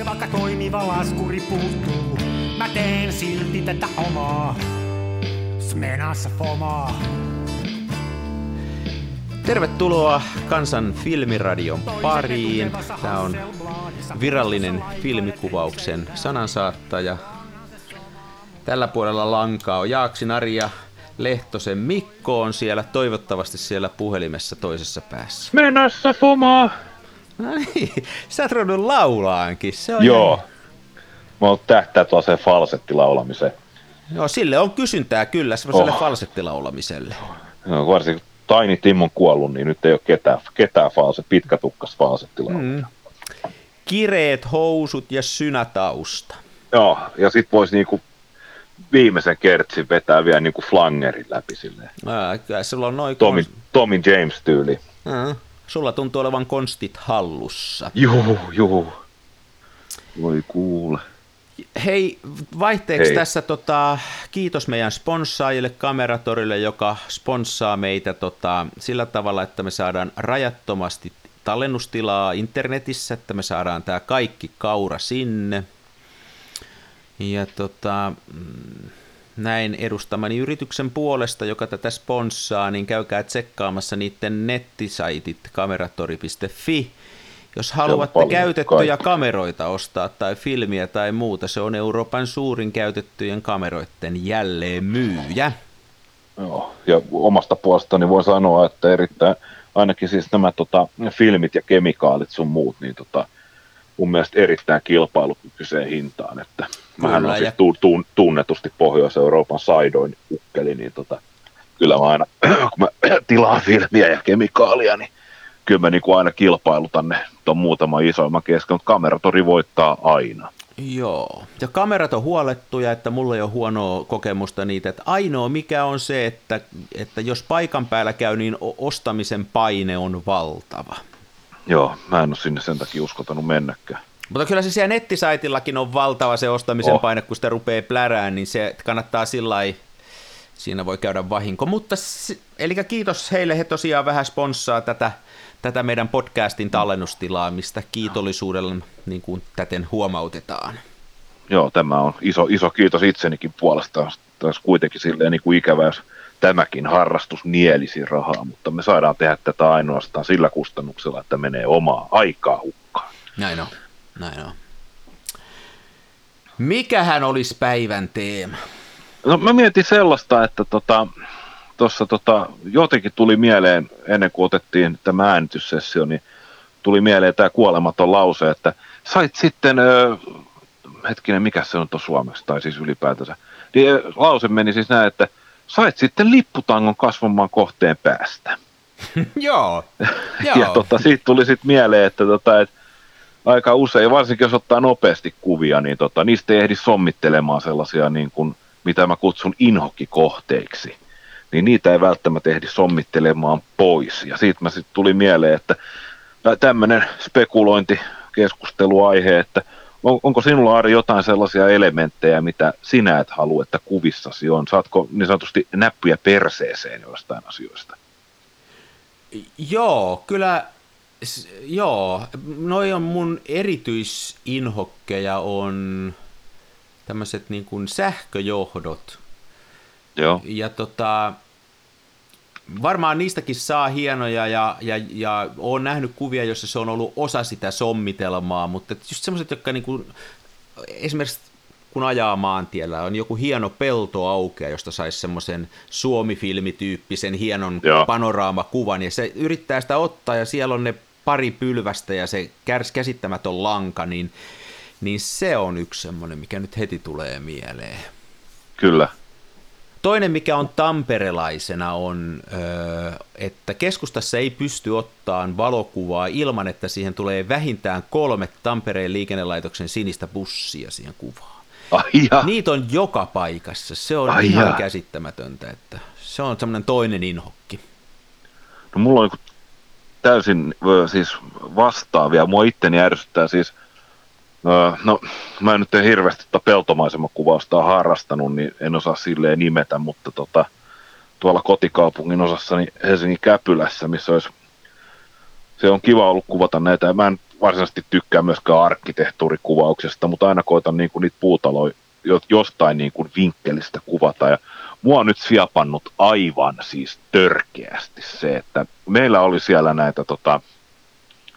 Ja vaikka toimiva laskuri puuttuu, mä teen silti tätä omaa Smenassa Fomaa. Tervetuloa Kansan filmiradion pariin. Tämä on virallinen filmikuvauksen sanansaattaja. Tällä puolella lankaa on Jaaksinari ja Lehtosen Mikko on siellä, toivottavasti siellä puhelimessa toisessa päässä. Smenassa Fomaa! No niin, sä oot ruvennut laulaankin. Se on joo, mä oon tähtää tuollaiseen falsettilaulamiseen. Joo, sille on kysyntää kyllä, semmoiselle falsettilaulamiselle. No, varsinkin kun Tiny Tim on kuollut, niin nyt ei ole ketään pitkätukkas falsettilaulija. Kireet housut ja synätausta. Joo, ja sit vois niinku viimeisen kertsin vetää vielä niinku flangerin läpi silleen. Kyllä, sulla on noin Tommy James -tyyli. Sulla tuntuu olevan konstit hallussa. Joo. Voi kuule. Hei, vaihteeksi tässä kiitos meidän sponssaajille Kameratorille, joka sponssaa meitä sillä tavalla, että me saadaan rajattomasti tallennustilaa internetissä, että me saadaan tämä kaikki kaura sinne. Ja näin edustamani yrityksen puolesta, joka tätä sponssaa, niin käykää tsekkaamassa niiden nettisaitit kameratori.fi. Jos haluatte käytettyjä kameroita ostaa tai filmiä tai muuta, se on Euroopan suurin käytettyjen kameroiden jälleenmyyjä. Joo, ja omasta puolestani voi sanoa, että erittäin, ainakin siis nämä filmit ja kemikaalit sun muut, niin mun mielestä erittäin kilpailukykyiseen hintaan, että mähän on siis tunnetusti Pohjois-Euroopan saidoin ukkeli, niin kyllä mä aina, kun mä tilaan filmiä ja kemikaalia, niin kyllä mä niinku aina kilpailutan ne tuon muutaman isoimman kesken, mutta Kameratori voittaa aina. Joo, ja kamerat on huolettuja, että mulla ei ole huonoa kokemusta niitä, että ainoa mikä on se, että jos paikan päällä käy, niin ostamisen paine on valtava. Joo, mä en ole sinne sen takia uskaltanut mennäkään. Mutta kyllä se siellä nettisaitillakin on valtava se ostamisen paine, kun sitä rupeaa plärään, niin se kannattaa sillain, siinä voi käydä vahinko. Mutta eli kiitos heille, he tosiaan vähän sponssaa tätä meidän podcastin tallennustilaa, mistä kiitollisuudella niin kuin täten huomautetaan. Joo, tämä on iso kiitos itsenikin puolestaan. Tämä on kuitenkin silleen niin kuin ikävä, jos tämäkin harrastus nielisi rahaa, mutta me saadaan tehdä tätä ainoastaan sillä kustannuksella, että menee omaa aikaa hukkaan. Näin on. Mikähän olisi päivän teema? No mä mietin sellaista, että jotenkin tuli mieleen, ennen kuin otettiin tämä äänityssessio, niin tuli mieleen tämä kuolematon lause, että sait sitten, mikä se on suomeksi, tai siis ylipäätänsä, niin lause meni siis näin, että sait sitten lipputangon kasvamaan kohteen päästä. Joo. Ja siitä tuli sitten mieleen, että aika usein, varsinkin jos ottaa nopeasti kuvia, niin niistä ei ehdi sommittelemaan sellaisia, niin kuin, mitä mä kutsun inhokkikohteiksi. Niin niitä ei välttämättä ehdi sommittelemaan pois. Ja siitä mä sitten tuli mieleen, että tämmöinen spekulointikeskusteluaihe, että onko sinulla, Ari, jotain sellaisia elementtejä, mitä sinä et halua, että kuvissasi on? Saatko niin sanotusti näppyjä perseeseen jostain asioista? Joo, kyllä. Joo, noi on mun erityisinhokkeja on tämmöiset niin kuin sähköjohdot. Joo. Ja varmaan niistäkin saa hienoja ja olen nähnyt kuvia, joissa se on ollut osa sitä sommitelmaa, mutta just semmoiset, jotka niin kuin, esimerkiksi kun ajaa maantiellä, on joku hieno pelto aukea, josta saisi semmoisen Suomi-filmityyppisen hienon panoraamakuvan, ja se yrittää sitä ottaa, ja siellä on ne pari pylvästä, ja se käsittämätön lanka, niin se on yksi semmoinen, mikä nyt heti tulee mieleen. Kyllä. Toinen, mikä on tamperelaisena, on, että keskustassa ei pysty ottamaan valokuvaa ilman, että siihen tulee vähintään 3 Tampereen liikennelaitoksen sinistä bussia siihen kuvaan. Niitä on joka paikassa. Se on ihan käsittämätöntä. Että se on semmoinen toinen inhokki. No, mulla on täysin siis vastaavia. Mua itteni ärsyttää siis. No, mä en nyt hirveästi peltomaisemakuvausta harrastanut, niin en osaa silleen nimetä, mutta tuolla kotikaupungin osassani Helsingin Käpylässä, missä se on kiva ollut kuvata näitä. Mä en varsinaisesti tykkää myöskään arkkitehtuurikuvauksesta, mutta aina koitan niin kuin niitä puutaloja jostain niin kuin vinkkelistä kuvata. Ja mua on nyt siapannut aivan siis törkeästi se, että meillä oli siellä näitä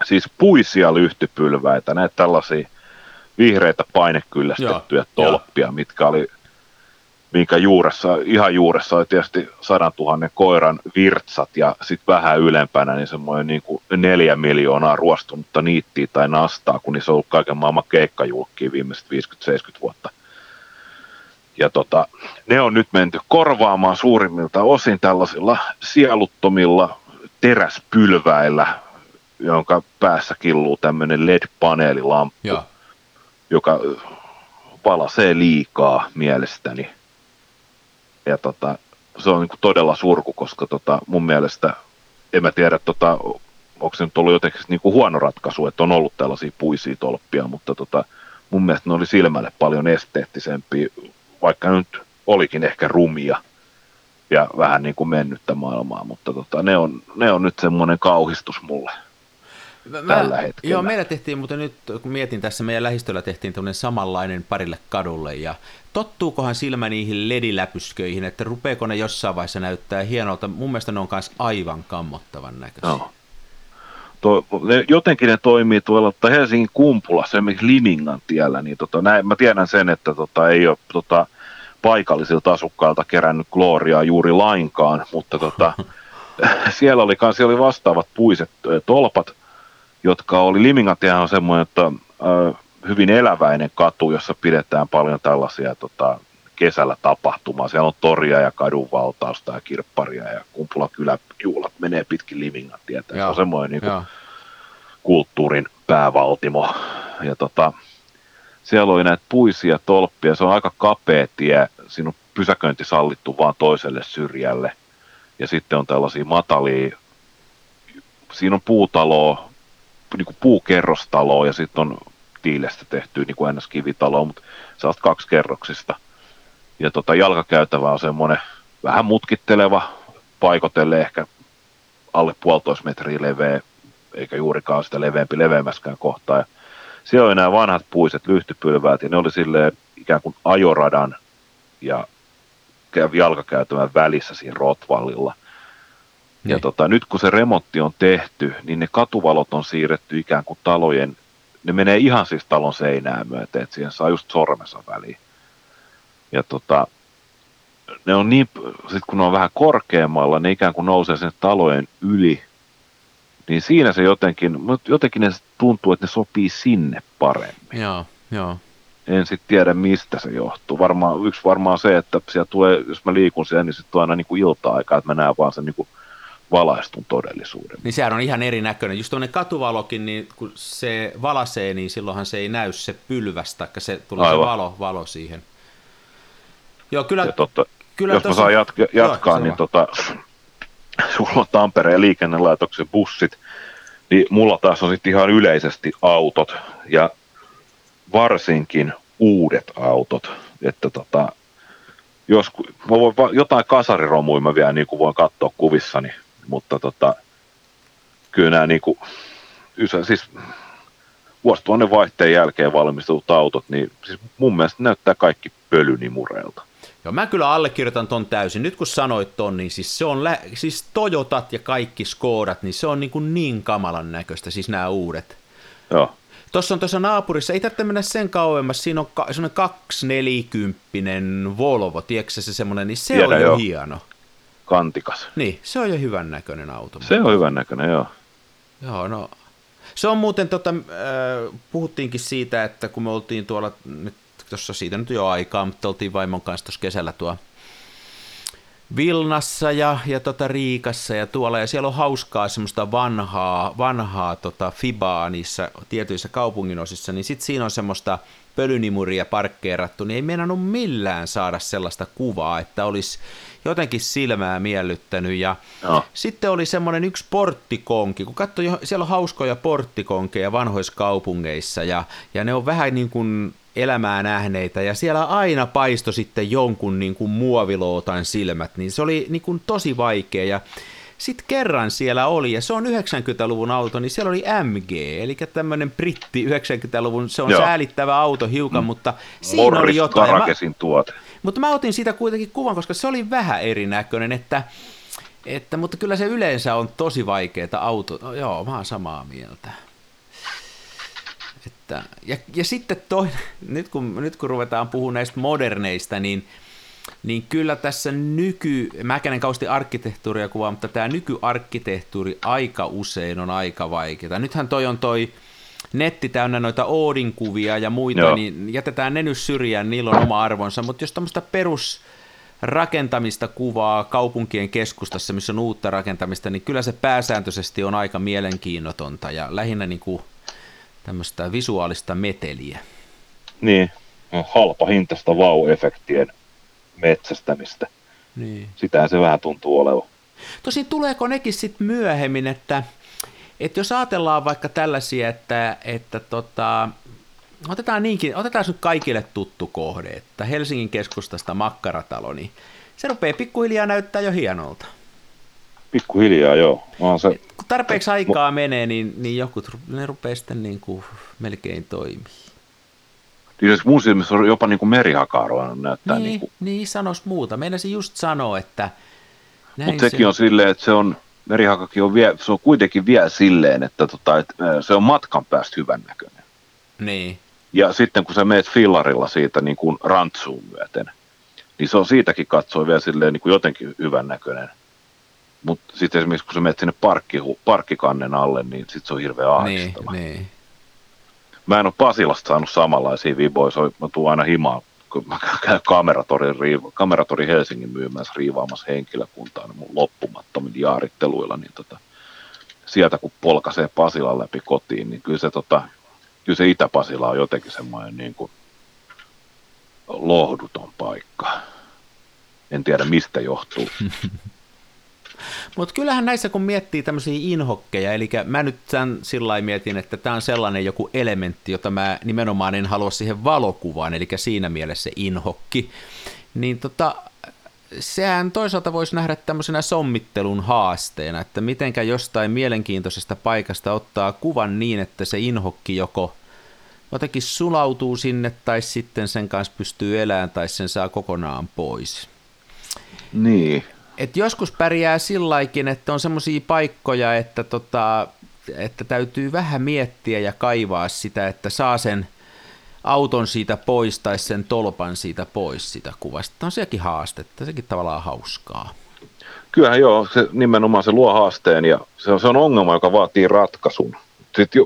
siis puisia lyhtypylväitä, näitä tällaisia vihreitä painekyllästettyjä tolppia, mitkä oli, minkä juuressa, ihan juuressa oli tietysti 100 000 koiran virtsat ja sitten vähän ylempänä niin semmoinen niin kuin 4 miljoonaa ruostunutta niittiä tai nastaa, kun niissä on ollut kaiken maailman keikkajulkkiin viimeiset 50-70 vuotta. Ja ne on nyt menty korvaamaan suurimmilta osin tällaisilla sieluttomilla teräspylväillä, jonka päässä killuu tämmöinen LED-paneelilamppu, joka palasee liikaa mielestäni. Ja se on niinku todella surku, koska mun mielestä, en mä tiedä, onko se nyt ollut jotenkin niinku huono ratkaisu, että on ollut tällaisia puisia tolppia, mutta mun mielestä ne oli silmälle paljon esteettisempiä, vaikka nyt olikin ehkä rumia ja vähän niin kuin mennyttä maailmaa, mutta ne on nyt semmoinen kauhistus mulle tällä hetkellä. Joo, meillä tehtiin, mutta nyt kun mietin tässä, meidän lähistöllä tehtiin tämmöinen samanlainen parille kadulle, ja tottuukohan silmä niihin lediläpysköihin, että rupeeko ne jossain vaiheessa näyttää hienolta? Mun mielestä ne on myös aivan kammottavan näköisiä. No. Jotenkin ne toimii tuolla Helsingin Kumpulassa, esimerkiksi Limingan tiellä, niin mä tiedän sen, että ei ole paikallisilta asukkailta kerännyt glooriaa juuri lainkaan, mutta siellä oli vastaavat puiset tolpat, jotka oli, Limingan tiehän on semmoinen, että hyvin eläväinen katu, jossa pidetään paljon tällaisia kesällä tapahtumaa, siellä on toria ja kadunvaltausta ja kirpparia ja Kumpulakyläjuhlat menee pitkin Limingan tietä. Se on semmoinen niin kuin kulttuurin päävaltimo. Ja siellä oli näitä puisia tolppia, se on aika kapea tie, siinä on pysäköinti sallittu vaan toiselle syrjälle. Ja sitten on tällaisia matalia, siinä on puutaloa, niin kuin puukerrostaloa ja sitten on tiilestä tehtyä niin kuin ennäs kivitaloa, mutta sellaista 2 kerroksista. Ja jalkakäytävä on semmoinen vähän mutkitteleva, paikotelle ehkä alle 1,5 metriä leveä, eikä juurikaan sitä leveämpi leveämmäskään kohtaa. Ja siellä oli nämä vanhat puiset lyhtypylväät, ja ne oli silleen ikään kuin ajoradan ja jalkakäytävän välissä siinä rotvallilla. Ja nyt kun se remontti on tehty, niin ne katuvalot on siirretty ikään kuin talojen, ne menee ihan siis talon seinää myöten, että siihen saa just sormensa väliin. Ja ne on niin, sit kun ne on vähän korkeammalla, ne ikään kuin nousee sen talojen yli, niin siinä se jotenkin ne tuntuu, että ne sopii sinne paremmin. Joo. En sitten tiedä, mistä se johtuu. Varmaan se, että siellä tulee, jos mä liikun siellä, niin sitten on aina niin kuin ilta-aikaa, että mä näen vaan sen niin kuin valaistun todellisuuden. Niin sehän on ihan erinäköinen. Just tuommoinen katuvalokin, niin kun se valasee, niin silloinhan se ei näy se pylväs, taikka se tulee se valo siihen. Joo, kyllä, kyllä jos mä saan jatkaa, niin sulla on Tampereen liikennelaitoksen bussit, niin mulla taas on sitten ihan yleisesti autot, ja varsinkin uudet autot, että jos mä voin jotain kasariromuja mä vielä niin kuin voin katsoa kuvissani, mutta kyllä nämä niin kuin, siis vuosituhannen vaihteen jälkeen valmistetut autot, niin siis mun mielestä näyttää kaikki pölynimureilta. Joo, mä kyllä allekirjoitan ton täysin. Nyt kun sanoit ton, niin siis se on siis Toyotat ja kaikki Skodat, niin se on niin kamalan näköistä, siis nämä uudet. Joo. Tuossa on tuossa naapurissa, ei tarvitse mennä sen kauemmas, siinä on semmoinen 240 Volvo, tiedätkö se semmoinen, niin se tiedän, on jo hieno. Kantikas. Niin, se on jo hyvän näköinen auto. Se on hyvän näköinen, joo. Joo, no. Se on muuten, puhuttiinkin siitä, että kun me oltiin tuolla, nyt tuossa siitä nyt jo aikaa, mutta oltiin vaimon kanssa tuossa kesällä tuo Vilnassa ja Riikassa ja tuolla, ja siellä on hauskaa semmoista vanhaa fibaa niissä tietyissä kaupunginosissa, niin sitten siinä on semmoista pölynimuria parkkeerattu, niin ei meinannut millään saada sellaista kuvaa, että olisi jotenkin silmää miellyttänyt. Ja sitten oli semmoinen yksi porttikonki, kun katsoi, siellä on hauskoja porttikonkeja vanhoissa kaupungeissa, ja ne on vähän niin kuin elämää nähneitä, ja siellä aina paisto sitten jonkun niin kuin muovilootan silmät, niin se oli niin kuin tosi vaikea, ja Sitten kerran siellä oli, ja se on 90-luvun auto, niin siellä oli MG, eli tämmöinen britti 90-luvun, se on säälittävä auto hiukan, mutta siinä Morris oli jotain. Morris tuote. Mutta mä otin siitä kuitenkin kuvan, koska se oli vähän erinäköinen, että mutta kyllä se yleensä on tosi vaikeeta auto. No, joo, mä oon samaa mieltä. Että, ja sitten nyt kun ruvetaan puhumaan näistä moderneista, niin kyllä tässä mäkään en kauheasti arkkitehtuuria kuvaa, mutta tämä nykyarkkitehtuuri aika usein on aika vaikeaa. Nythän toi netti täynnä noita Oodin kuvia ja muita, niin jätetään ne nyt syrjään, niillä on oma arvonsa, mutta jos tämmöistä perusrakentamista kuvaa kaupunkien keskustassa, missä on uutta rakentamista, niin kyllä se pääsääntöisesti on aika mielenkiinnotonta ja lähinnä niin kuin tämmöistä visuaalista meteliä. Niin, halpa hintaista vau-efektien metsästämistä. Niin. Sitähän se vähän tuntuu olevan. Tosin tuleeko nekin sitten myöhemmin, että jos ajatellaan vaikka tällaisia, että otetaan nyt kaikille tuttu kohde, että Helsingin keskustasta makkaratalo, niin se rupeaa pikkuhiljaa näyttää jo hienolta. Pikkuhiljaa, joo. Kun tarpeeksi aikaa menee, niin jotkut ne rupeaa sitten niin kuin melkein toimii. Siis mun silmissä on jopa niin kuin merihakaroina näyttää. Niin sanois muuta. Meinasin just sanoa, että... Mutta sekin on silleen, että se on, merihakakin on, se on kuitenkin vielä silleen, että se on matkan päästä hyvän näköinen. Niin. Ja sitten kun sä meet fillarilla siitä niin kuin rantsuun myöten, niin se on siitäkin katsoa vielä silleen niin kuin jotenkin hyvän näköinen. Mutta sitten esimerkiksi kun sä meet sinne parkkikannen alle, niin sitten se on hirveän ahdistava. Niin. Mä en ole Pasilasta saanut samanlaisia viboja, mä tuun aina himaan, kun mä käyn Kameratori Helsingin myymässä riivaamassa henkilökuntaa niin mun loppumattomin jaaritteluilla, niin sieltä kun polkaisee Pasilan läpi kotiin, niin kyllä se Itä-Pasila on jotenkin semmoinen niin kuin lohduton paikka. En tiedä mistä johtuu. Mutta kyllähän näissä, kun miettii tämmöisiä inhokkeja, eli mä nyt tämän sillä mietin, että tämä on sellainen joku elementti, jota mä nimenomaan en halua siihen valokuvaan, eli siinä mielessä inhokki, niin sehän toisaalta voisi nähdä tämmöisenä sommittelun haasteena, että mitenkä jostain mielenkiintoisesta paikasta ottaa kuvan niin, että se inhokki joko jotenkin sulautuu sinne, tai sitten sen kanssa pystyy elämään, tai sen saa kokonaan pois. Niin. Et joskus pärjää sillaikin, että on semmoisia paikkoja, että täytyy vähän miettiä ja kaivaa sitä, että saa sen auton siitä pois tai sen tolpan siitä pois sitä kuvasta. On sekin haastetta, sekin tavallaan hauskaa. Kyllähän joo, se nimenomaan se luo haasteen ja se on ongelma, joka vaatii ratkaisun. Sitten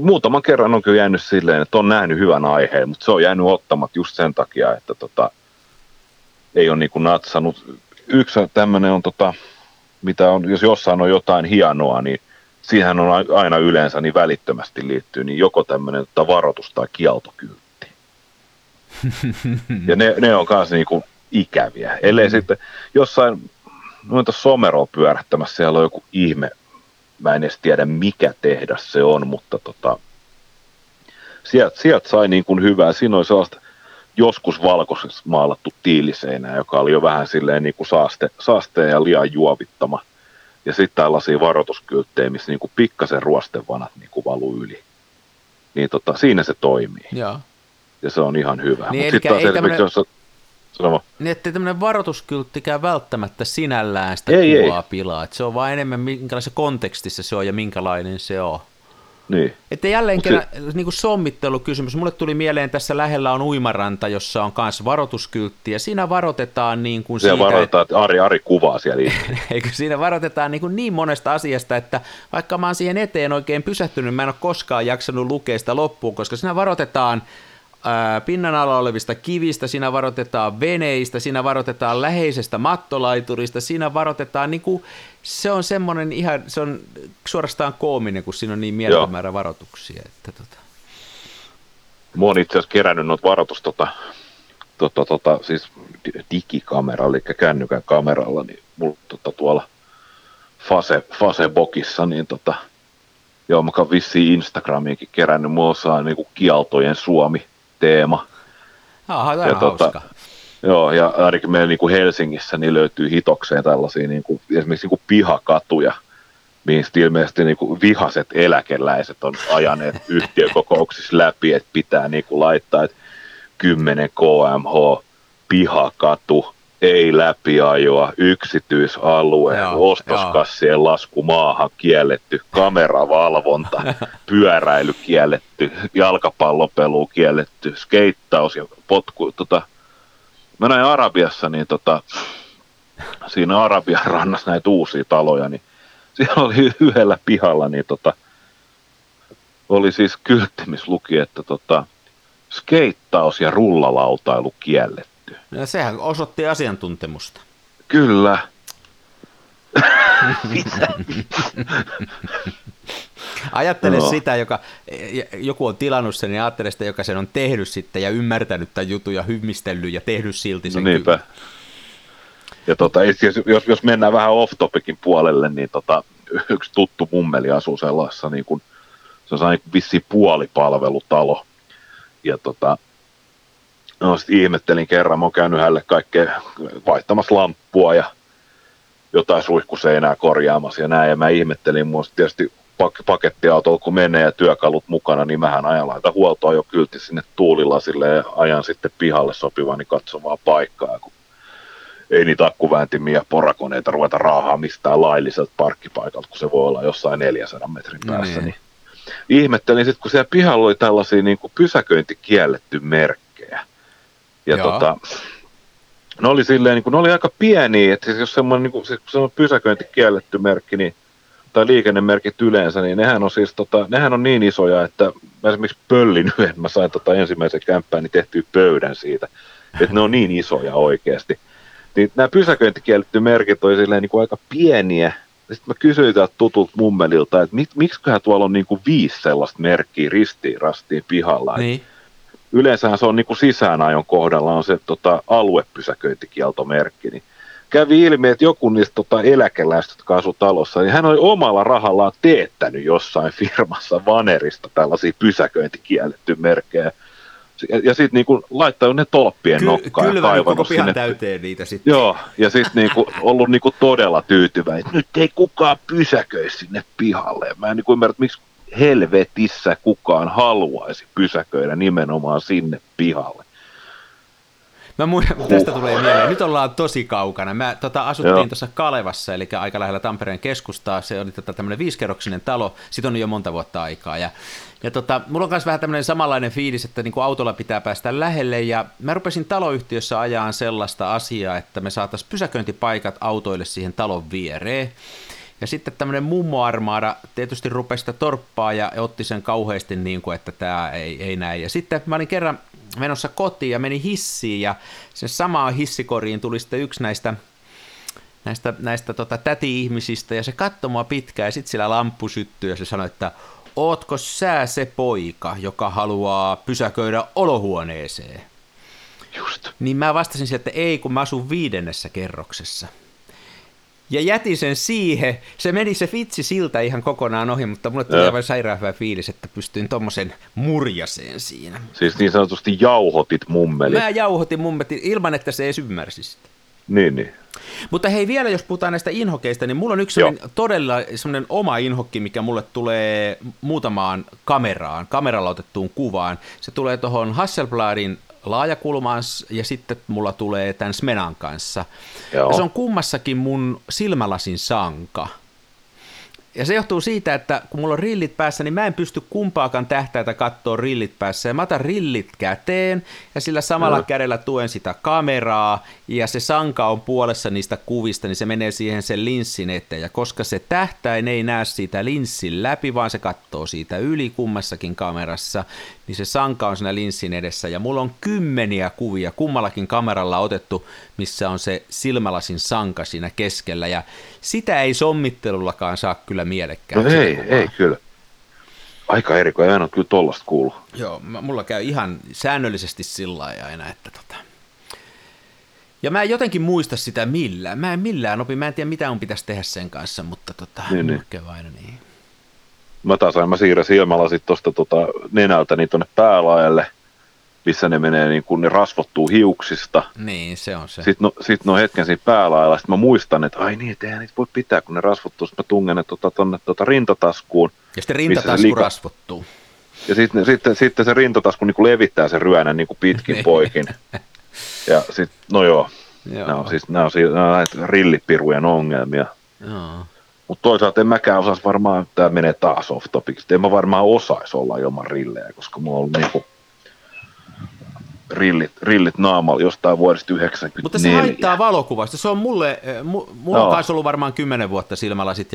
muutaman kerran on kyllä jäänyt silleen, että on nähnyt hyvän aiheen, mutta se on jäänyt ottamatta just sen takia, että ei ole niin kuin natsanut. Yksi tämmöinen on, mitä on, jos jossain on jotain hienoa, niin siihen on aina yleensä niin välittömästi liittyy, niin joko tämmöinen varoitus tai kieltokyltti. Ja ne on kanssa niinku ikäviä. Ellei sitten jossain noita someroa pyörähtämässä, siellä on joku ihme, mä en edes tiedä mikä tehdas se on, mutta sieltä sai niin kuin hyvää, siinä oli sellaista, joskus valkoisessa maalattu tiiliseinä, joka oli jo vähän silleen niin kuin saasteen ja liian juovittama. Ja sitten tällaisia varoituskylttejä, missä niin kuin pikkasen ruostevanat niin kuin valuu yli. Niin siinä se toimii. Joo. Ja se on ihan hyvä. Niin mutta sitten tämmöinen varoituskylttikään välttämättä sinällään sitä kuvaa pilaa. Se on vaan enemmän minkälaisessa kontekstissa se on ja minkälainen se on. Niin. Että jälleen kerran niin kuin sommittelukysymys. Mulle tuli mieleen, tässä lähellä on uimaranta, jossa on myös varoituskyltti, ja siinä varoitetaan niin kuin siitä... Että... Ari kuvaa siellä. Eikö siinä varoitetaan niin monesta asiasta, että vaikka mä oon siihen eteen oikein pysähtynyt, mä en ole koskaan jaksanut lukea sitä loppuun, koska siinä varoitetaan pinnan alla olevista kivistä, siinä varoitetaan veneistä, siinä varoitetaan läheisestä mattolaiturista, siinä varoitetaan niin kuin... Se on semmoinen ihan, se on suorastaan koominen, kun siinä on niin mieletön määrä varoituksia. Mä oon itse asiassa kerännyt noita varoitusta siis digikameralla, eli kännykän kameralla, niin mulla tuolla Facebook-issa, niin joo, mä oon vissiin Instagramiinkin kerännyt, mulla on saa niin kuin kieltojen Suomi-teema. Aha, tämä on hauska. Joo, ja ainakin meillä niin kuin Helsingissä niin löytyy hitokseen tällaisia niin kuin, esimerkiksi niin kuin pihakatuja, mihin ilmeisesti niin kuin vihaset eläkeläiset on ajaneet yhtiökokouksissa läpi, että pitää niin kuin laittaa, että 10 kmh, pihakatu, ei läpiajoa, yksityisalue, ostoskassien lasku maahan kielletty, kameravalvonta, pyöräily kielletty, jalkapallopelu kielletty, skeittaus ja potku. Mä näin Arabiassa, niin siinä Arabian rannassa näitä uusia taloja, niin siellä oli yhdellä pihalla, niin oli siis kyltti, missä luki, että skeittaus ja rullalautailu kielletty. No sehän osoitti asiantuntemusta. Kyllä. Ajattele sitä, joka joku on tilannut sen, ja ajattele sitä, joka sen on tehnyt sitten ja ymmärtänyt tämän jutun ja hymmistellyt ja tehnyt silti sen. No niinpä. Ja jos mennään vähän off-topicin puolelle, niin yksi tuttu mummeli asuu sellaisessa, niin kuin, se on vissiin puolipalvelutalo. Ja no sit ihmettelin kerran, mä oon käynyt hänelle kaikkea vaihtamassa lamppua ja jotain suihkuseinää korjaamassa ja näin. Ja mä ihmettelin, mulla sit tietysti pakettiautolla kun menee ja työkalut mukana, niin mähän ajan laitan huoltoa jo kyltti sinne tuulilasille ja ajan sitten pihalle sopivani katsomaan paikkaa. Kun ei niitä akkuvääntimiä ja porakoneita ruveta raahaa mistään lailliselta parkkipaikalta, kun se voi olla jossain 400 metrin päässä. Niin. Ihmettelin sitten, kun siellä pihalla oli tällaisia niin kuin pysäköintikielletty merkkejä. Ja ne oli silleen, niin kuin, ne oli aika pieniä, että siis jos semmoinen, niin kuin, siis semmoinen pysäköintikielletty merkki, niin, tai liikennemerkit yleensä, niin nehän on siis, nehän on niin isoja, että mä esimerkiksi pöllin yhden, mä sain ensimmäisen kämppään, niin tehtyä pöydän siitä, että ne on niin isoja oikeasti. Niin nämä pysäköintikielletty merkit oli silleen niin kuin aika pieniä. Sitten mä kysyin täältä tutulta mummelilta, että miksiköhän tuolla on niinku 5 sellaista merkkiä ristiin rastiin pihalla. Niin. Yleensähän se on niinku sisäänajon kohdalla on se aluepysäköintikieltomerkki. Niin kävi ilmi, että joku niistä eläkeläistä, jotka asuu talossa, niin hän oli omalla rahallaan teettänyt jossain firmassa vanerista tällaisia pysäköintikielletty merkkejä. Ja sitten niinku laittanut ne tolppien nokkaan ja kaivannut sinne. Pihan täyteen niitä sitten. Joo, ja sitten niinku ollut niinku todella tyytyväinen. Nyt ei kukaan pysäköi sinne pihalle. Mä en niinku ymmärrä, että miksi helvetissä kukaan haluaisi pysäköidä nimenomaan sinne pihalle. Mä muistan, tästä tulee mieleen. Nyt ollaan tosi kaukana. Mä asuttiin tuossa Kalevassa, eli aika lähellä Tampereen keskustaa. Se oli tämmöinen 5-kerroksinen talo. Siitä on jo monta vuotta aikaa. Ja mulla on myös vähän tämmöinen samanlainen fiilis, että niinku autolla pitää päästä lähelle. Ja mä rupesin taloyhtiössä ajaan sellaista asiaa, että me saataisiin pysäköintipaikat autoille siihen talon viereen. Ja sitten tämmöinen mummoarmaada tietysti rupesi sitä torppaa ja otti sen kauheasti niin kuin, että tämä ei näin. Ja sitten mä olin kerran menossa kotiin ja meni hissiin ja sen samaan hissikoriin tuli sitten yksi näistä täti-ihmisistä ja se katsoi mua pitkään ja sitten sillä lamppu syttyi ja se sanoi, että ootko sä se poika, joka haluaa pysäköidä olohuoneeseen? Just. Niin mä vastasin sieltä, että ei, kun mä asun 5. kerroksessa. Ja jätin sen siihen. Se meni se vitsi siltä ihan kokonaan ohi, mutta mulle tuli aivan sairaan hyvä fiilis, että pystyin tommosen murjaseen siinä. Siis niin sanotusti jauhotit mummelit. Mä jauhotin mummelit ilman, että se edes ymmärsi sitä. Niin. Mutta hei, vielä jos puhutaan näistä inhokeista, niin mulla on yksi todella semmoinen oma inhokki, mikä mulle tulee muutamaan kameralla otettuun kuvaan. Se tulee tuohon Hasselbladin laajakulmaan ja sitten mulla tulee tämän Smenan kanssa. Joo. Ja se on kummassakin mun silmälasin sanka. Ja se johtuu siitä, että kun mulla on rillit päässä, niin mä en pysty kumpaakaan tähtäintä katsoa rillit päässä. Ja mä otan rillit käteen ja sillä samalla kädellä tuen sitä kameraa ja se sanka on puolessa niistä kuvista, niin se menee siihen sen linssin eteen. Ja koska se tähtäin ei näe siitä linssin läpi, vaan se katsoo siitä yli kummassakin kamerassa, niin se sanka on siinä linssin edessä. Ja mulla on kymmeniä kuvia kummallakin kameralla otettu, missä on se silmälasin sanka siinä keskellä. Ja sitä ei sommittelullakaan saa kyllä mielekkään. No ei kyllä. Aika erikoinen, en ole kyllä tollaista kuullut. Joo, mulla käy ihan säännöllisesti sillä lailla aina, että Ja mä en jotenkin muista sitä millään. Mä en millään opi, mä en tiedä mitä on pitäisi tehdä sen kanssa, mutta niin. Aina niin. Mä siirrän silmälasit tuosta nenältäni tuonne päälaajalle. missä ne menee, niin kun ne rasvottuu hiuksista. Niin, se on se. Sitten ne on hetken siinä päälailla, sitten mä muistan, että ai niin, et eihän niitä voi pitää, kun ne rasvottuu, sitten mä tungen ne tuonne rintataskuun. Ja sitten rintatasku rasvottuu. Ja sitten se rintatasku niin kuin levittää sen ryönän niin kuin pitkin poikin. Ja sitten, no joo, nämä on rillipirujen ongelmia. Joo. Mutta toisaalta en mäkään osaisi varmaan, tämä menee taas off topicista, en mä varmaan osaisi olla ilman rillejä, koska mulla on ollut niinku rillit naamalla jostain vuodesta 1994. Mutta se haittaa valokuvasta, se on mulla on taas ollut varmaan 10 vuotta silmälasit,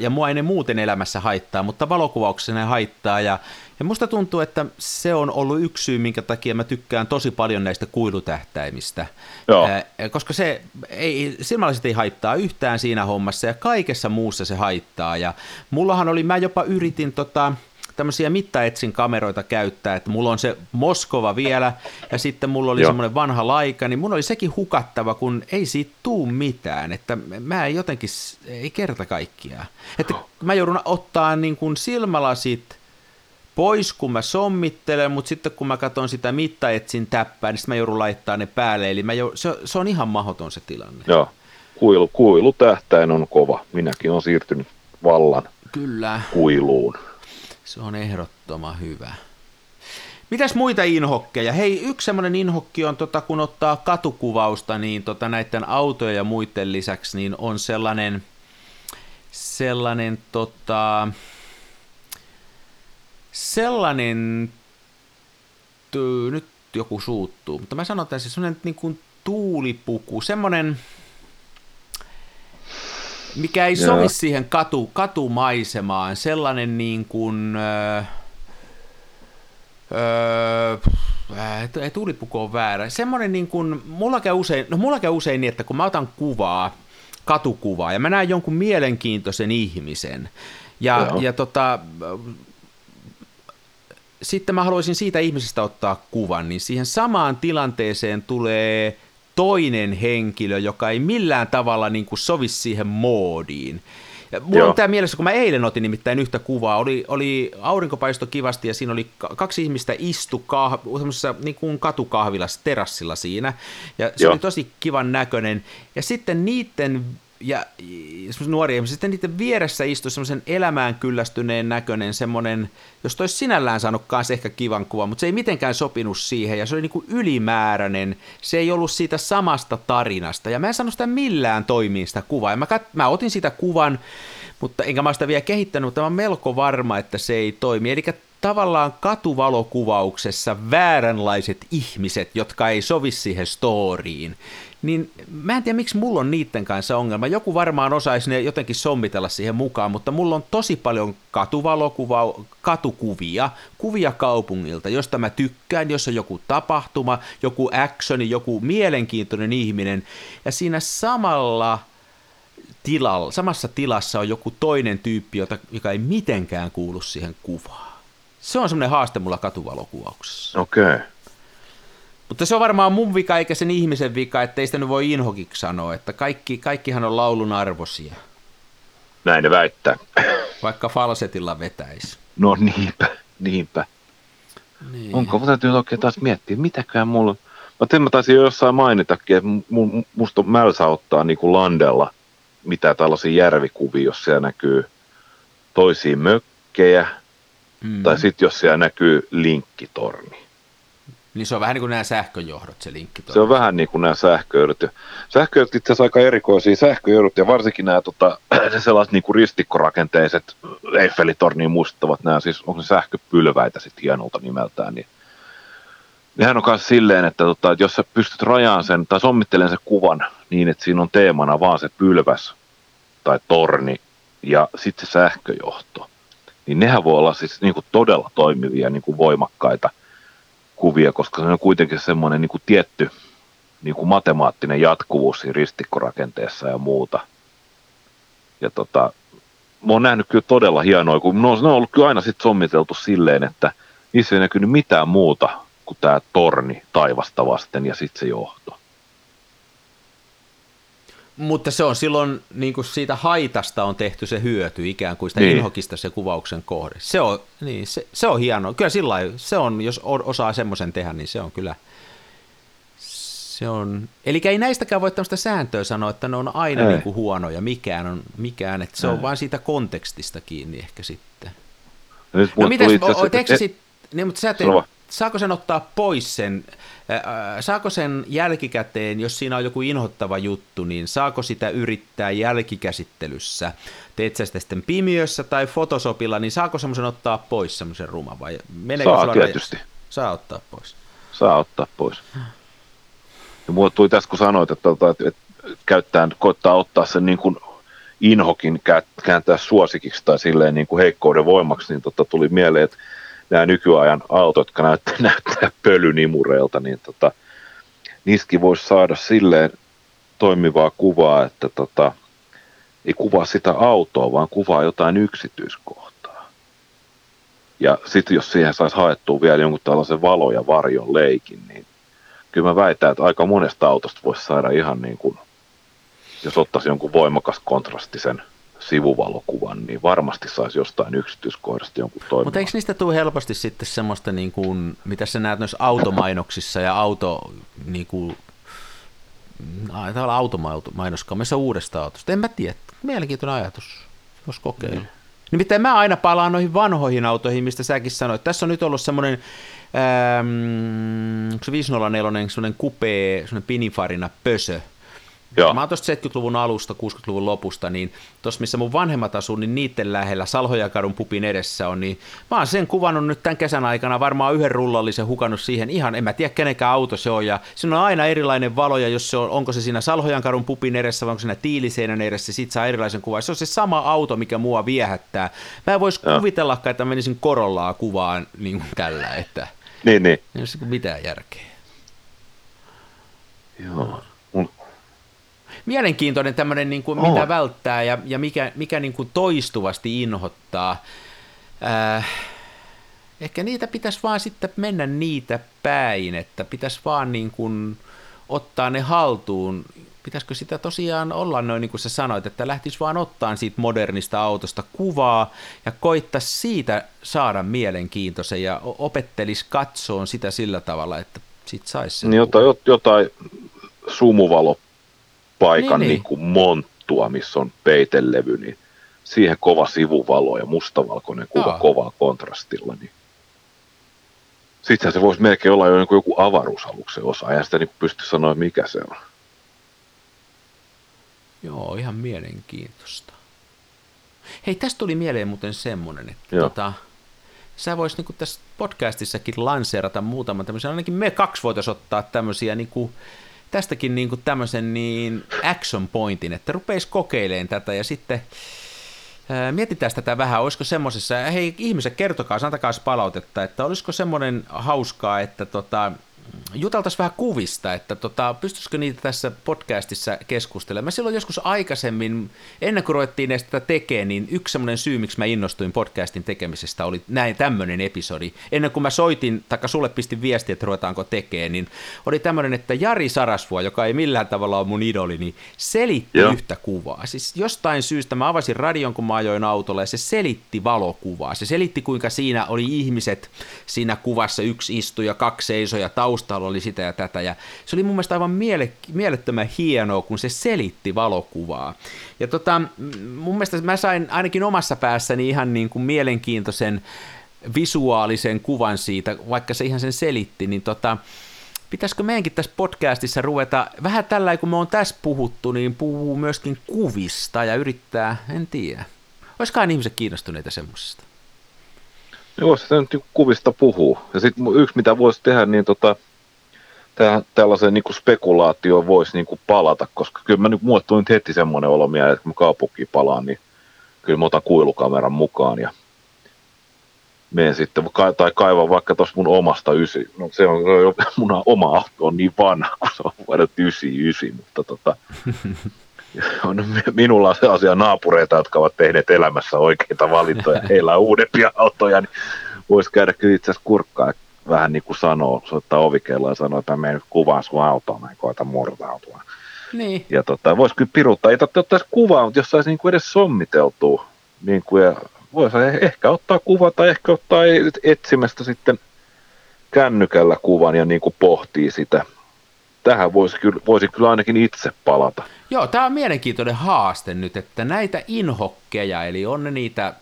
ja mua ei ne muuten elämässä haittaa, mutta valokuvauksessa ne haittaa, ja musta tuntuu, että se on ollut yksi syy, minkä takia mä tykkään tosi paljon näistä kuilutähtäimistä, koska silmälasit ei haittaa yhtään siinä hommassa, ja kaikessa muussa se haittaa, ja mullahan oli, mä jopa yritin tämmöisiä mittaetsin kameroita käyttää, että mulla on se Moskova vielä, ja sitten mulla oli semmoinen vanha Laika, niin mun oli sekin hukattava, kun ei siitä tuu mitään, että mä jotenkin, ei kerta kaikkiaan. Että mä joudun ottaa niin kuin silmälasit pois, kun mä sommittelen, mutta sitten kun mä katson sitä mittaetsin täppää, niin sitten mä joudun laittaa ne päälle, eli se on ihan mahdoton se tilanne. Joo, kuilutähtäin on kova, minäkin olen siirtynyt vallan kuiluun. Se on ehdottoman hyvä. Mitäs muita inhokkeja? Hei, yksi semmoinen inhokki on, kun ottaa katukuvausta, niin näiden autojen ja muiden lisäksi, niin on sellainen, nyt joku suuttuu, mutta mä sanon tässä, semmoinen niin kuin tuulipuku, semmoinen, mikä ei sovi siihen katumaisemaan, sellainen niin kuin, tuulipuku on väärä, semmoinen niin kuin, mulla käy usein niin, että kun mä otan katukuvaa, ja mä näen jonkun mielenkiintoisen ihmisen, ja sitten mä haluaisin siitä ihmisestä ottaa kuvan, niin siihen samaan tilanteeseen tulee toinen henkilö, joka ei millään tavalla niin kuin sovi siihen moodiin. Mulla on tämä mielessä, kun mä eilen otin nimittäin yhtä kuvaa, oli aurinkopaisto kivasti ja siinä oli kaksi ihmistä istu niin kuin katukahvilassa, terassilla siinä, ja se oli tosi kivan näköinen, ja sitten niiden nuoria ihmisiä, sitten niiden vieressä istui semmoisen elämään kyllästyneen näköinen semmoinen, jos olisi sinällään saanut myös ehkä kivan kuvan, mutta se ei mitenkään sopinut siihen, ja se oli niin kuin ylimääräinen, se ei ollut siitä samasta tarinasta, ja mä en sano sitä millään toimiin sitä kuvaa, ja mä otin sitä kuvan, mutta enkä mä sitä vielä kehittänyt, mutta mä olen melko varma, että se ei toimi, eli tavallaan katuvalokuvauksessa vääränlaiset ihmiset, jotka ei sovi siihen storiin, niin mä en tiedä, miksi mulla on niiden kanssa ongelma. Joku varmaan osaisi ne jotenkin sommitella siihen mukaan, mutta mulla on tosi paljon katukuvia, kuvia kaupungilta, josta mä tykkään, jos on joku tapahtuma, joku actioni, joku mielenkiintoinen ihminen, ja siinä samassa tilassa on joku toinen tyyppi, joka ei mitenkään kuulu siihen kuvaan. Se on semmoinen haaste mulla katuvalokuvauksessa. Okei. Mutta se on varmaan mun vika eikä sen ihmisen vika, ettei sitä nyt voi inhokiksi sanoa, että kaikkihan on laulun arvoisia. Näin ne väittää. Vaikka falsetilla vetäisi. No niinpä. Niin. Onko, mutta täytyy oikein taas miettiä, mitäköhän mulla... Mä taisin jo jossain mainitakin, että musta mälsä ottaa niin kuin landella mitä tällaisia järvikuvia, jos siellä näkyy toisia mökkejä, tai sitten jos siellä näkyy linkkitorni. Niin se on vähän niin kuin nämä sähköjohdot, se linkkitorni. Se on vähän niin kuin nämä sähköjohdot. Sähköjohdot itse asiassa aika erikoisia sähköjohdot, ja varsinkin nämä sellaiset niin kuin ristikkorakenteiset Eiffelitorniin muistuttavat nämä, siis onko ne sähköpylväitä sitten hienolta nimeltään, niin nehän on myös silleen, että jos sä pystyt rajaan sen tai sommittelen sen kuvan niin, että siinä on teemana vaan se pylväs tai torni ja sitten se sähköjohto, niin nehän voi olla siis niin kuin todella toimivia, niin kuin voimakkaita kuvia, koska se on kuitenkin semmoinen niin kuin tietty niin kuin matemaattinen jatkuvuus siinä ristikkorakenteessa ja muuta. Ja mä oon nähnyt kyllä todella hienoja, kun ne on ollut kyllä aina sitten sommiteltu silleen, että niissä ei näkynyt mitään muuta kuin tämä torni taivasta vasten ja sitten se johto. Mutta se on silloin, niin kuin siitä haitasta on tehty se hyöty, ikään kuin sitä inhokista se kuvauksen kohde. Se on, niin, se on hienoa. Kyllä sillä lailla, se on, jos osaa semmoisen tehdä, niin se on kyllä... Se on... Eli ei näistäkään voi tämmöistä sääntöä sanoa, että ne on aina niin kuin huonoja, mikään, että se on vain siitä kontekstista kiinni ehkä sitten. No mitäs, saako sen ottaa pois sen, saako sen jälkikäteen, jos siinä on joku inhottava juttu, niin saako sitä yrittää jälkikäsittelyssä? Teet sä sitä sitten pimiössä tai Photoshopilla, niin saako semmoisen ottaa pois semmoisen ruman? Vai saa tietysti. Saa ottaa pois. Saa ottaa pois. Ja mulle tuli tässä, kun sanoit, että koittaa ottaa sen niin kuin inhokin, kääntää suosikiksi tai silleen niin kuin heikkouden voimaksi, niin tuli mieleen, että nämä nykyajan autot, jotka näyttää pölynimureilta, niin niissäkin voisi saada silleen toimivaa kuvaa, että ei kuvaa sitä autoa, vaan kuvaa jotain yksityiskohtaa. Ja sitten jos siihen saisi haettua vielä jonkun tällaisen valo- ja varjon leikin, niin kyllä mä väitän, että aika monesta autosta voisi saada ihan niin kuin, jos ottaisi jonkun voimakas kontrastisen sivuvalokuvan, niin varmasti saisi jostain yksityiskohdasta jonkun toimimaan. Mutta eikö niistä tule helposti sitten semmoista, niin kuin, mitä sä näet noissa automainoksissa ja automainoskaamissa uudesta autosta? En mä tiedä. Mielenkiintoinen ajatus. Voisi kokeilla. Mm. Nimittäin mä aina palaan noihin vanhoihin autoihin, mistä säkin sanoit. Tässä on nyt ollut semmoinen 504, semmoinen kupee, semmoinen Pininfarina pösö. Joo. Mä oon tuosta 70-luvun alusta, 60-luvun lopusta, niin tuossa missä mun vanhemmat asuu, niin niiden lähellä Salhojankadun pubin edessä on, niin mä oon sen kuvannut nyt tämän kesän aikana, varmaan yhden rullallisen hukannut siihen ihan, en mä tiedä kenenkään auto se on, ja siinä on aina erilainen valo, ja jos se on, onko se siinä Salhojankadun pubin edessä, vai onko siinä tiiliseinän edessä, sit saa erilaisen kuvan, se on se sama auto, mikä mua viehättää. Mä en vois kuvitellakaan, että menisin Corollaa kuvaan niin kuin tällä, että niin. Ei ole mitään järkeä. Joo. Mielenkiintoinen tämmöinen, niin kuin, mitä välttää ja mikä niin kuin toistuvasti inhottaa. Ehkä niitä pitäisi vaan sitten mennä niitä päin, että pitäisi vaan niin kuin ottaa ne haltuun. Pitäisikö sitä tosiaan olla noin, niin kuin sä sanoit, että lähtisi vaan ottaan siitä modernista autosta kuvaa ja koittaisi siitä saada mielenkiintoisen ja opettelisi katsoon sitä sillä tavalla, että sit saisi sen. Niin jotain sumuvalo. Paikan niin kuin monttua, missä on peitelevy, niin siihen kova sivuvalo ja mustavalkoinen kuva kovaa kontrastilla. Niin. Sittenhän se voisi melkein olla jo joku avaruusaluksen osa, ja sitä niin pysty sanoa, mikä se on. Joo, ihan mielenkiintoista. Hei, tästä tuli mieleen muuten semmoinen, että sä vois niin kuin tässä podcastissakin lanseerata muutaman tämmöisen, ainakin me kaksi voitaisiin ottaa tämmöisiä niinku tästäkin niin kuin tämmöisen niin action pointin, että rupeisi kokeilemaan tätä ja sitten mietitään tätä vähän, olisiko semmoisessa, hei ihmiset kertokaa, antakaa palautetta, että olisiko semmoinen hauskaa, että juteltaisiin vähän kuvista, että pystyisikö niitä tässä podcastissa keskustelemaan. Mä silloin joskus aikaisemmin, ennen kuin ruvettiin edes tätä tekemään, niin yksi semmoinen syy, miksi mä innostuin podcastin tekemisestä, oli näin tämmöinen episodi. Ennen kuin mä soitin, taikka sulle pistin viestiä, että ruvetaanko tekemään, niin oli tämmöinen, että Jari Sarasvuo, joka ei millään tavalla ole mun idoli, niin selitti yhtä kuvaa. Siis jostain syystä mä avasin radion, kun mä ajoin autolla, ja se selitti valokuvaa. Se selitti, kuinka siinä oli ihmiset siinä kuvassa, yksi istui ja kaksi seisoi ja taustalla oli sitä ja tätä, ja se oli mun mielestä aivan mielettömän hienoa, kun se selitti valokuvaa. Ja mun mielestä mä sain ainakin omassa päässäni ihan niin kuin mielenkiintoisen visuaalisen kuvan siitä, vaikka se ihan sen selitti, niin pitäisikö meidänkin tässä podcastissa ruveta, vähän tällä kun me on tässä puhuttu, niin puhuu myöskin kuvista ja yrittää, en tiedä. Olisikohan ihmiset kiinnostuneita semmoisesta? Joo, sitä nyt kuvista puhuu. Ja sitten yksi, mitä voisi tehdä, niin tällaiseen niin kuin spekulaatioon voisi niin kuin palata, koska kyllä mä nyt muuttuin nyt heti semmoinen olo mieleen, että kun mä kaupunkiin palaan, niin kyllä mä otan kuilukameran mukaan ja menen sitten, tai kaivan vaikka tuossa mun omasta ysi. No se on mun oma auto on niin vanha, kun se on vuodet 99, mutta minulla on sellaisia naapureita, jotka ovat tehneet elämässä oikeita valintoja, heillä on uudempia autoja, niin voisi käydä kyllä itse asiassa kurkkaa vähän niin kuin soittaa ovikeilla ja sanoa, että menen nyt kuvaan sun autoon, mä en koeta murtautua. Niin. Ja voisi kyllä piruttaa. Ei ottaisi kuvaa, mutta jos saisi niin kuin edes sommiteltua. Niin kuin, ja voisi ehkä ottaa kuva tai ehkä ottaa etsimästä sitten kännykällä kuvan ja niin kuin pohtii sitä. Tähän voisi kyllä ainakin itse palata. Joo, tämä on mielenkiintoinen haaste nyt, että näitä inhokkeja, eli on ne niitä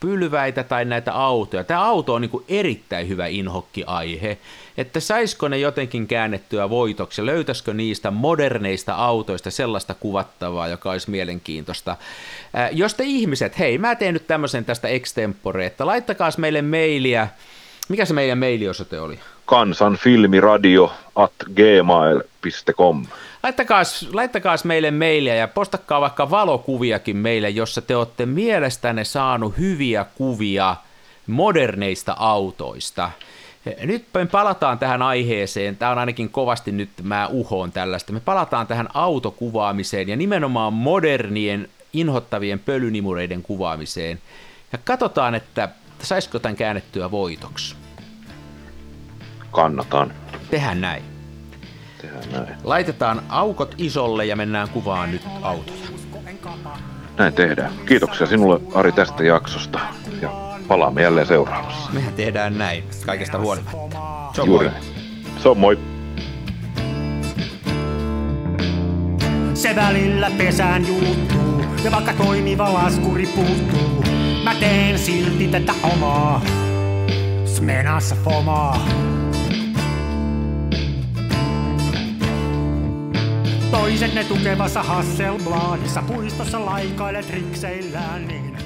pylväitä tai näitä autoja. Tämä auto on niin kuin erittäin hyvä inhokkiaihe, että saisiko ne jotenkin käännettyä voitoksi, löytäisikö niistä moderneista autoista sellaista kuvattavaa, joka olisi mielenkiintoista. Jos te ihmiset, hei, mä teen nyt tämmöisen tästä extempore, että laittakaas meille mailia. Mikä se meidän mailiosoite oli? kansanfilmiradio@gmail.com. Laittakaas meille mailia ja postakkaa vaikka valokuviakin meille, jossa te olette mielestänne saanut hyviä kuvia moderneista autoista. Nyt me palataan tähän aiheeseen, tämä on ainakin kovasti nyt, mä uhoon tällaista, me palataan tähän autokuvaamiseen ja nimenomaan modernien inhottavien pölynimureiden kuvaamiseen ja katsotaan, että saisiko tämän käännettyä voitoksi. Kannatan. Tehdään näin. Laitetaan aukot isolle ja mennään kuvaan nyt autoja. Näin tehdään. Kiitoksia sinulle, Ari, tästä jaksosta. Ja palaamme jälleen seuraavassa. Mehän tehdään näin, kaikesta huolimatta. Se on moi. Se välillä pesään juuttuu, ja vaikka toimiva laskuri puuttuu, mä teen silti tätä omaa. Smenassa Fomaa. Toiset ne tukevassa Hasselbladissa, puistossa laikailet rikseillään niin.